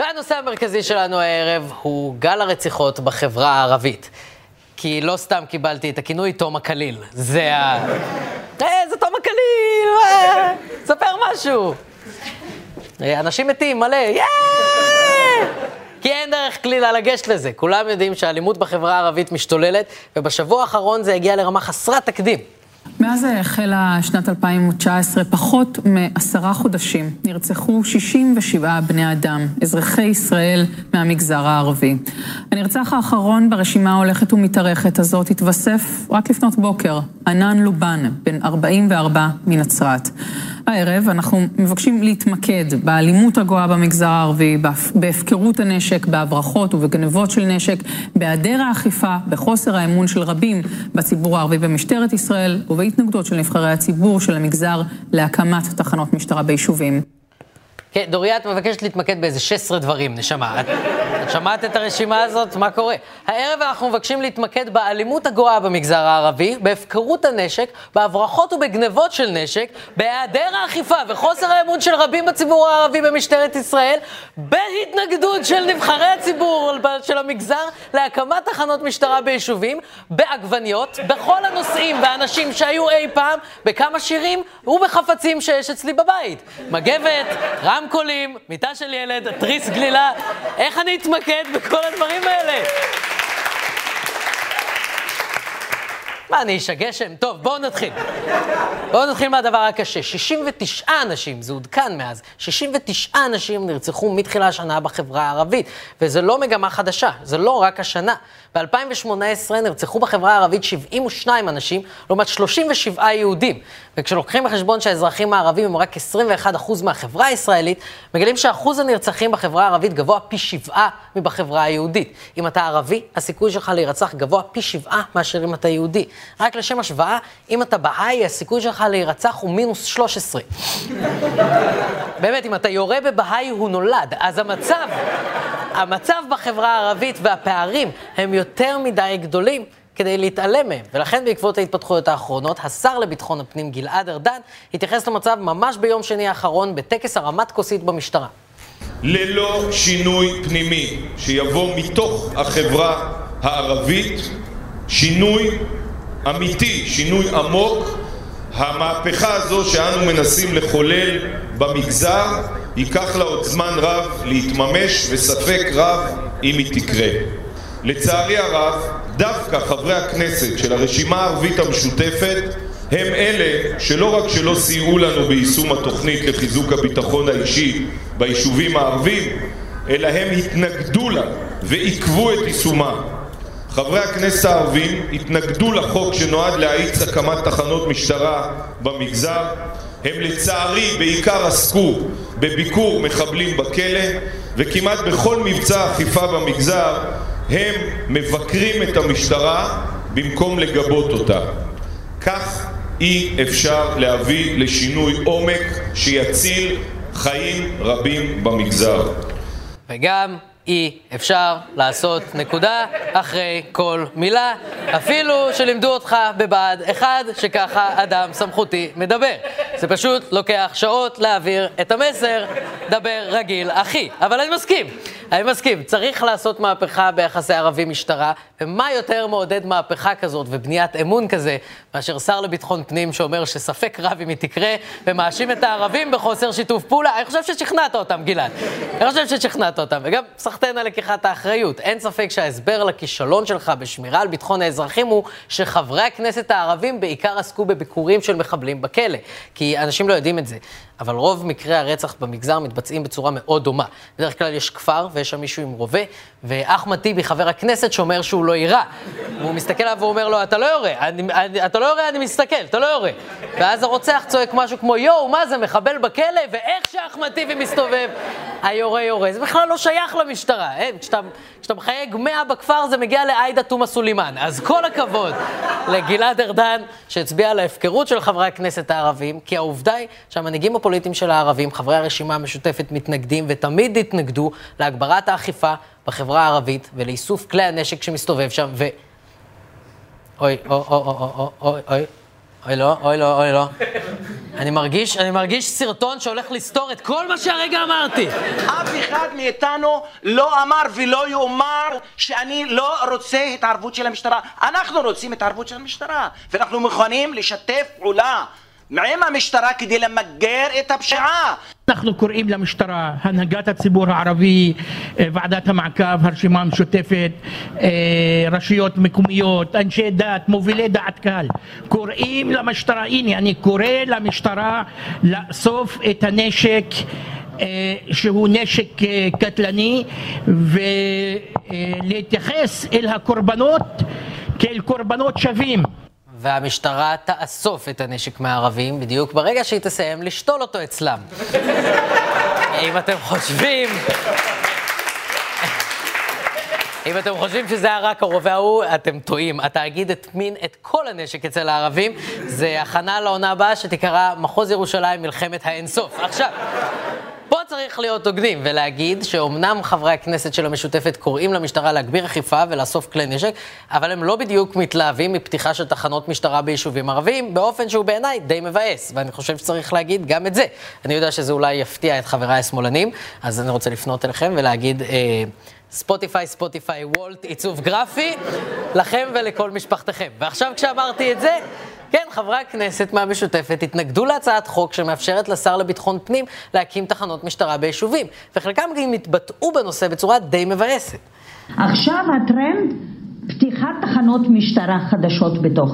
והנושא המרכזי שלנו הערב הוא גל הרציחות בחברה הערבית. כי לא סתם קיבלתי את הכינוי תום הכליל. זה ה... זה תום הכליל! ספר משהו! אנשים מתים, מלא, כי אין דרך כלילה לגשת לזה. כולם יודעים שהאלימות בחברה הערבית משתוללת, ובשבוע האחרון זה הגיע לרמה חסרת תקדים. מאז החלה שנת 2019, פחות מ10 חודשים, נרצחו 67 בני אדם, אזרחי ישראל מהמגזר הערבי. הנרצח האחרון ברשימה ההולכת ומתארכת הזאת התווסף רק לפנות בוקר, ענן לובן, בן 44 מנצרת. הערב אנחנו מבקשים להתמקד באלימות הגואה במגזר הערבי, בהפקרות הנשק, בהברחות ובגנבות של נשק, בהיעדר האכיפה, בחוסר האמון של רבים בציבור הערבי במשטרת ישראל, ובהתנגדות של נבחרי הציבור של המגזר להקמת תחנות משטרה ביישובים. כן, דוריה, את מבקשת להתמקד באיזה 16 דברים, נשמע. את שמעת את הרשימה הזאת? מה קורה? הערב אנחנו מבקשים להתמקד באלימות הגואה במגזר הערבי, בהפקרות הנשק, בהברחות ובגנבות של נשק, בהיעדר האכיפה וחוסר האמון של רבים בציבור הערבי במשטרת ישראל, בהתנגדות של נבחרי הציבור של המגזר להקמת תחנות משטרה ביישובים, בעגבניות, בכל הנושאים והאנשים שהיו אי פעם, בכמה שירים ובחפצים שיש אצלי בבית. מגבת, רמקולים, מיטה של ילד, תריס גלילה. איך אני אתמקד בכל הדברים האלה? מה, אני איש הגשם? טוב, בואו נתחיל. בואו נתחיל מהדבר הקשה. 69 אנשים, זה עודכן מאז, 69 אנשים נרצחו מתחילה השנה בחברה הערבית. וזה לא מגמה חדשה, זה לא רק השנה. ב-2018 נרצחו בחברה הערבית 72 אנשים, לעומת 37 יהודים. וכשלוקחים בחשבון שהאזרחים הערבים הם רק 21% מהחברה הישראלית, מגלים שאחוז הנרצחים בחברה הערבית גבוה פי 7 מבחברה היהודית. אם אתה ערבי, הסיכוי שלך להירצח גבוה פי 7 מאשר אם אתה יהודי. רק לשם השוואה, אם אתה בהאי, הסיכוי שלך להירצח הוא -13. באמת, אם אתה יורה בבהאי הוא נולד, אז המצב בחברה הערבית והפערים הם יותר מדי גדולים כדי להתעלם מהם. ולכן בעקבות ההתפתחויות האחרונות, השר לביטחון הפנים גלעד ארדן התייחס למצב ממש ביום שני האחרון בטקס הרמת כוסית במשטרה. ללא שינוי פנימי שיבוא מתוך החברה הערבית, שינוי אמיתי, שינוי עמוק, המהפכה הזו שאנו מנסים לחולל במגזר ייקח לה עוד זמן רב להתממש, וספק רב אם היא תקרה. לצערי הרב, דווקא חברי הכנסת של הרשימה הערבית המשותפת הם אלה שלא רק שלא סייעו לנו ביישום התוכנית לחיזוק הביטחון האישי ביישובים הערבים, אלא הם התנגדו לה ועיכבו את יישומה. חברי הכנסת הערבים התנגדו לחוק שנועד להאיץ הקמת תחנות משטרה במגזר. הם לצערי בעיקר עסקו בביקור מחבלים בכלא, וכמעט בכל מבצע אכיפה במגזר הם מבקרים את המשטרה במקום לגבות אותה. כך אי אפשר להביא לשינוי עומק שיציל חיים רבים במגזר. וגם אי אפשר לעשות נקודה אחרי כל מילה, אפילו שלימדו אותך בבעד אחד שככה אדם סמכותי מדבר. זה פשוט לוקח שעות להעביר את המסר, דבר רגיל אחי. אבל אני מסכים, צריך לעשות מהפכה ביחסי ערבים משטרה, ומה יותר מעודד מהפכה כזאת ובניית אמון כזה, מאשר שר לביטחון פנים שאומר שספק רב אם היא תקרה, ומאשים את הערבים בחוסר שיתוף פעולה. אני חושב ששכנעת אותם, גלעד. וגם סחטן על לקיחת האחריות. אין ספק שההסבר לכישלון שלך בשמירה על ביטחון האזרחים הוא שחברי הכנסת הערבים בעיקר עסקו בביקורים של מחבלים בכלא, כי אנשים לא יודעים את זה. אבל רוב מקרי הרצח במגזר מתבצעים בצורה מאוד דומה. בדרך כלל יש כפר ויש שם מישהו עם רובה, ואחמד טיבי, חבר הכנסת, שאומר שהוא לא יראה. והוא מסתכל עליו ואומר לו, אתה לא יורה, אני מסתכל, אתה לא יורה. ואז הרוצח צועק משהו כמו, יואו, מה זה, מחבל בכלא? ואיך שאחמד טיבי מסתובב, היורה יורה. זה בכלל לא שייך למשטרה. כשאתה מחייג 100 בכפר, זה מגיע לעאידה תומא סולימאן. אז כל הכבוד לגלעד ארדן, שהצביע על ההפקרות של חברי הכנסת הערבים, כי העובדה היא שהמנהיגים הפוליטיים של הערבים, חברי הרשימה המשותפת, מתנגדים ותמיד התנגדו להגברת האכיפה בחברה הערבית ולאיסוף כלי הנשק שמסתובב שם. ו... אוי, אוי, אוי, אוי, אוי, אוי, אוי, אוי, אוי, אוי, אוי, אוי, אני מרגיש סרטון שהולך לסתור את כל מה שהרגע אמרתי. אף אחד מאיתנו לא אמר ולא יאמר שאני לא רוצה התערבות של המשטרה. אנחנו רוצים התערבות של המשטרה, ואנחנו מוכנים לשתף פעולה עם המשטרה כדי למגר את הפשיעה. אנחנו קוראים למשטרה, הנהגת הציבור הערבי, ועדת המעקב, הרשימה המשותפת, רשויות מקומיות, אנשי דת, מובילי דעת קהל. קוראים למשטרה, הנה אני קורא למשטרה לאסוף את הנשק שהוא נשק קטלני ולהתייחס אל הקורבנות כאל קורבנות שווים. והמשטרה תאסוף את הנשק מהערבים בדיוק ברגע שהיא תסיים לשתול אותו אצלם. אם אתם חושבים שזה היה רק הרוב ההוא, אתם טועים. התאגיד הטמין את כל הנשק אצל הערבים. זה הכנה לעונה הבאה שתקרא מחוז ירושלים מלחמת האינסוף. עכשיו, פה צריך להיות הוגנים ולהגיד שאומנם חברי הכנסת של המשותפת קוראים למשטרה להגביר אכיפה ולאסוף כלי נשק, אבל הם לא בדיוק מתלהבים מפתיחה של תחנות משטרה ביישובים ערביים, באופן שהוא בעיניי די מבאס, ואני חושב שצריך להגיד גם את זה. אני יודע שזה אולי יפתיע את חבריי השמאלנים, אז אני רוצה לפנות אליכם ולהגיד... ספוטיפיי, וולט, עיצוב גרפי, לכם ולכל משפחתכם. ועכשיו כשאמרתי את זה, כן, חברי הכנסת מהמשותפת התנגדו להצעת חוק שמאפשרת לשר לביטחון פנים להקים תחנות משטרה ביישובים, וחלקם גם התבטאו בנושא בצורה די מבאסת. עכשיו הטרנד, פתיחת תחנות משטרה חדשות בתוך.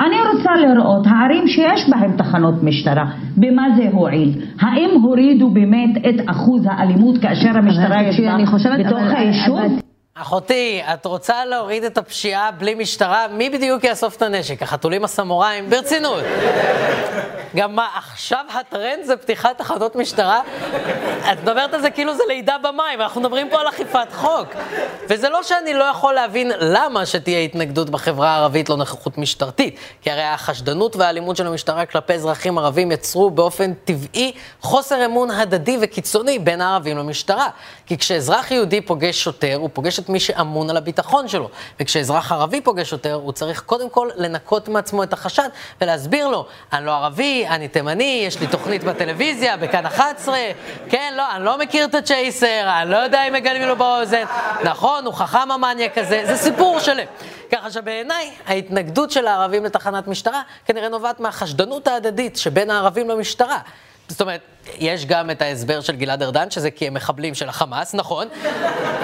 אני רוצה לראות הערים שיש בהם תחנות משטרה, במה זה הועיל? האם הורידו באמת את אחוז האלימות כאשר המשטרה ישבה בתוך היישוב? אחותי, את רוצה להוריד את הפשיעה בלי משטרה? מי בדיוק יאסוף את הנשק? החתולים הסמוראים? ברצינות. גם מה, עכשיו הטרנד זה פתיחת תחנות משטרה? את מדברת על זה כאילו זה לידה במים, אנחנו מדברים פה על אכיפת חוק. וזה לא שאני לא יכול להבין למה שתהיה התנגדות בחברה הערבית לא נוכחות משטרתית, כי הרי החשדנות והאלימות של המשטרה כלפי אזרחים ערבים יצרו באופן טבעי חוסר אמון הדדי וקיצוני בין הערבים למשטרה. כי כשאזרח יהודי פוגש שוטר, הוא פוגש את מי שאמון על הביטחון שלו. וכשאזרח ערבי פוגש שוטר, הוא צריך קודם כל לנקות מעצמו את החשד ולהסביר לו, אני לא ערבי, אני תימני, יש לי תוכנית בטלוויזיה, בכאן 11, כן, לא, אני לא מכיר את הצ'ייסר, אני לא יודע אם מגלים לו באוזן, נכון, הוא חכם המניה כזה, זה סיפור שלם. ככה שבעיניי, ההתנגדות של הערבים לתחנת משטרה כנראה נובעת מהחשדנות ההדדית שבין הערבים למשטרה. זאת אומרת, יש גם את ההסבר של גלעד ארדן, שזה כי הם מחבלים של החמאס, נכון?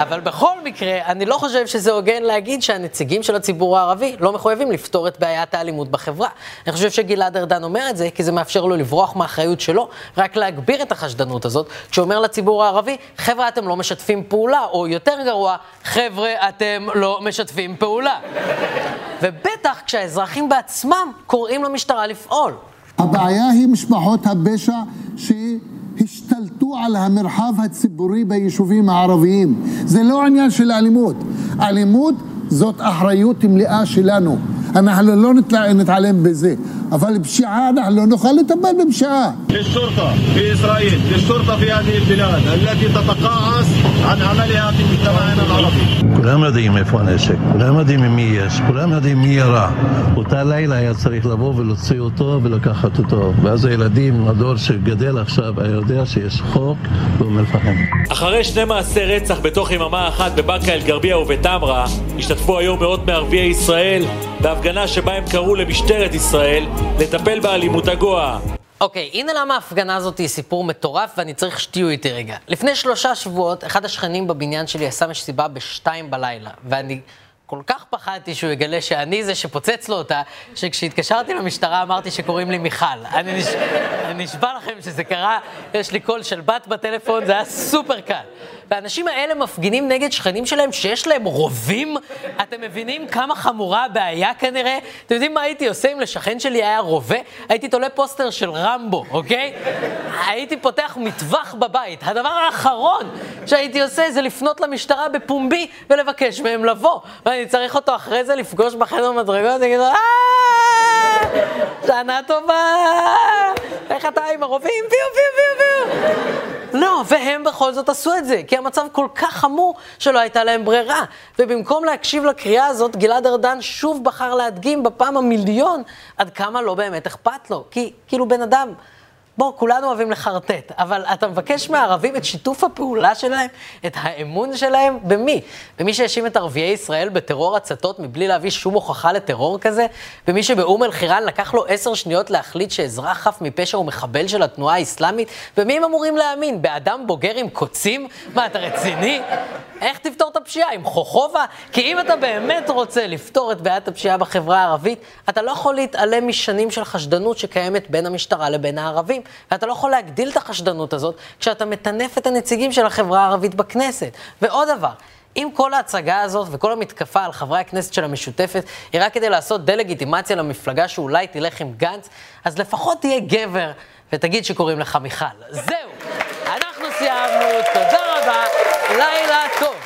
אבל בכל מקרה, אני לא חושב שזה הוגן להגיד שהנציגים של הציבור הערבי לא מחויבים לפתור את בעיית האלימות בחברה. אני חושב שגלעד ארדן אומר את זה, כי זה מאפשר לו לברוח מהאחריות שלו, רק להגביר את החשדנות הזאת, כשאומר לציבור הערבי, חבר'ה, אתם לא משתפים פעולה, או יותר גרוע, חבר'ה, אתם לא משתפים פעולה. ובטח כשהאזרחים בעצמם קוראים למשטרה לפעול. הבעיה היא משפחות הפשע שהשתלטו על המרחב הציבורי ביישובים הערביים. זה לא עניין של אלימות. אלימות זאת אחריות מלאה שלנו. אנחנו לא נתעלם בזה. אבל פשיעה, אנחנו לא נוכל לטפל בפשיעה. לשוטה בישראל, לשוטה בארץ, التي تتقاعس عن عملها في مجتمعنا العربي. כולם יודעים איפה הנשק, כולם יודעים מי יש, כולם יודעים מי ירה. אותה לילה היה צריך לבוא ולהוציא אותו ולקחת אותו. ואז הילדים, הדור שגדל עכשיו, יודע שיש חוק באום אל פחם. אחרי שני מעשי רצח בתוך יממה אחת בבאקה אל גרבייה ובתמרה, השתתפו היום מאות מערביי ישראל בהפגנה שבה הם קראו למשטרת ישראל לטפל באלימות הגואה. אוקיי, הנה למה ההפגנה הזאת היא סיפור מטורף, ואני צריך שתהיו איתי רגע. לפני 3 שבועות, אחד השכנים בבניין שלי עשה מסיבה ב-2 בלילה, ואני כל כך פחדתי שהוא יגלה שאני זה שפוצץ לו אותה, שכשהתקשרתי למשטרה אמרתי שקוראים לי מיכל. אני נשבע לכם שזה קרה, יש לי קול של בת בטלפון, זה היה סופר קל. והאנשים האלה מפגינים נגד שכנים שלהם שיש להם רובים? אתם מבינים כמה חמורה הבעיה כנראה? אתם יודעים מה הייתי עושה אם לשכן שלי היה רובה? הייתי תולה פוסטר של רמבו, אוקיי? הייתי פותח מטווח בבית. הדבר האחרון שהייתי עושה זה לפנות למשטרה בפומבי ולבקש מהם לבוא. ואני צריך אותו אחרי זה לפגוש בחדר מדרגות, אני אגיד לו, שנה טובה! איך אתה עם הרובים? פיו! לא, והם בכל זאת עשו את זה, כי המצב כל כך חמור שלא הייתה להם ברירה. ובמקום להקשיב לקריאה הזאת, גלעד ארדן שוב בחר להדגים בפעם המיליון עד כמה לא באמת אכפת לו. כי כאילו בן אדם בוא, כולנו אוהבים לחרטט, אבל אתה מבקש מהערבים את שיתוף הפעולה שלהם, את האמון שלהם, במי? במי שהאשים את ערביי ישראל בטרור הצתות מבלי להביא שום הוכחה לטרור כזה? במי שבאום אל-חיראן לקח לו 10 שניות להחליט שאזרח חף מפשע הוא מחבל של התנועה האסלאמית? במי הם אמורים להאמין? באדם בוגר עם קוצים? מה, אתה רציני? איך תפתור את הפשיעה? עם חוכובה? כי אם אתה באמת רוצה לפתור את בעיית הפשיעה בחברה הערבית, אתה לא יכול להתעלם משנים של חשדנות שקיימת בין המשטרה לבין הערבים. ואתה לא יכול להגדיל את החשדנות הזאת כשאתה מטנף את הנציגים של החברה הערבית בכנסת. ועוד דבר, אם כל ההצגה הזאת וכל המתקפה על חברי הכנסת של המשותפת היא רק כדי לעשות דלגיטימציה למפלגה שאולי תלך עם גנץ, אז לפחות תהיה גבר ותגיד שקוראים לך מיכל. זהו, אנחנו סיימנו, תודה רבה, לילה טוב.